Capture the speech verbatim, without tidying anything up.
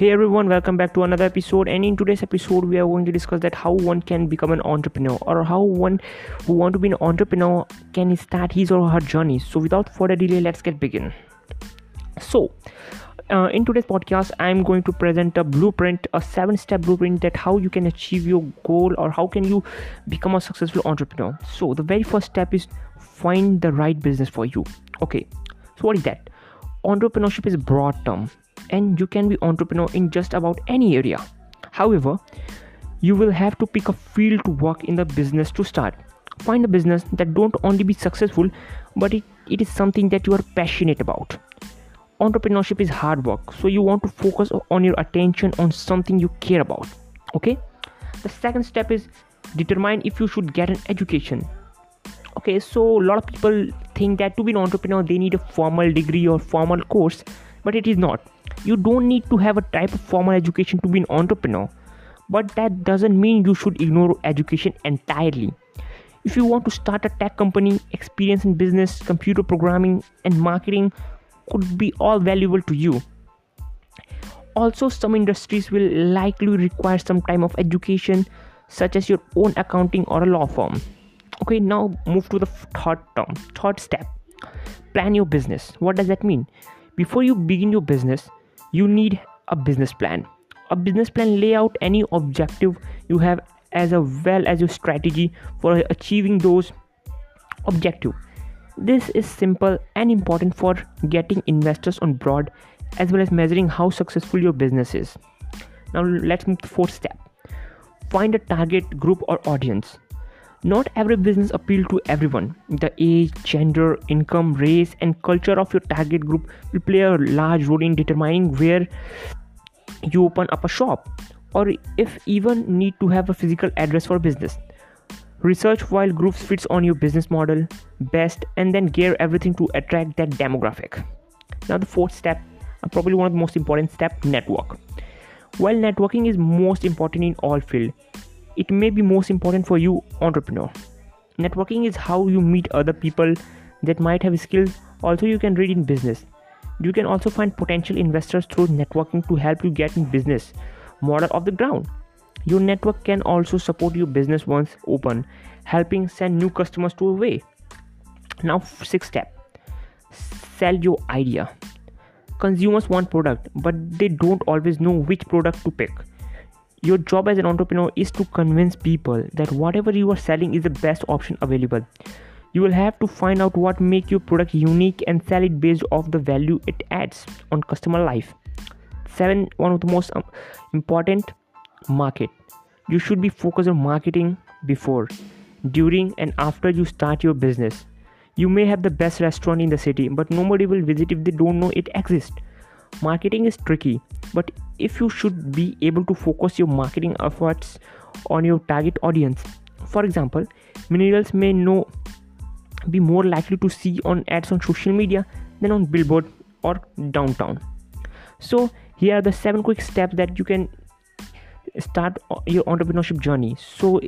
Hey everyone, welcome back to another episode, and in today's episode we are going to discuss that how one can become an entrepreneur, or how one who want to be an entrepreneur can start his or her journey. So without further delay, let's get begin. So uh, in today's podcast I'm going to present a blueprint, a seven step blueprint that how you can achieve your goal, or how can you become a successful entrepreneur. So the very first step is find the right business for you. Okay, so what is that? Entrepreneurship is a broad term, and you can be entrepreneur in just about any area. However, you will have to pick a field to work in the business to start. Find a business that don't only be successful, but it, it is something that you are passionate about. Entrepreneurship is hard work, so you want to focus on your attention on something you care about. Okay, the second step is determine if you should get an education. Okay, so a lot of people think that to be an entrepreneur they need a formal degree or formal course, but it is not. You don't need to have a type of formal education to be an entrepreneur, but that doesn't mean you should ignore education entirely. If you want to start a tech company, experience in business, computer programming and marketing could be all valuable to you. Also, some industries will likely require some time of education, such as your own accounting or a law firm. Okay, now move to the third term, third step. Plan your business. What does that mean? Before you begin your business, you need a business plan. A business plan lay out any objective you have, as well as your strategy for achieving those objectives. This is simple and important for getting investors on board, as well as measuring how successful your business is. Now let's move to the fourth step. Find a target group or audience. Not every business appeals to everyone. The age, gender, income, race, and culture of your target group will play a large role in determining where you open up a shop, or if even need to have a physical address for business. Research while groups fits on your business model best, and then gear everything to attract that demographic. Now the fourth step, probably one of the most important step, network. While networking is most important in all fields, it may be most important for you, entrepreneur. Networking is how you meet other people that might have skills. Also, you can read in business. You can also find potential investors through networking to help you get in business model off the ground. Your network can also support your business once open, helping send new customers to your way. Now, sixth step, sell your idea. Consumers want product, but they don't always know which product to pick. Your job as an entrepreneur is to convince people that whatever you are selling is the best option available. You will have to find out what makes your product unique and sell it based off the value it adds on customer life. Seven, one of the most um, important, market. You should be focused on marketing before, during and after you start your business. You may have the best restaurant in the city, but nobody will visit if they don't know it exists. Marketing is tricky, but if you should be able to focus your marketing efforts on your target audience. For example, millennials may know be more likely to see on ads on social media than on billboard or downtown. So here are the seven quick steps that you can start your entrepreneurship journey. So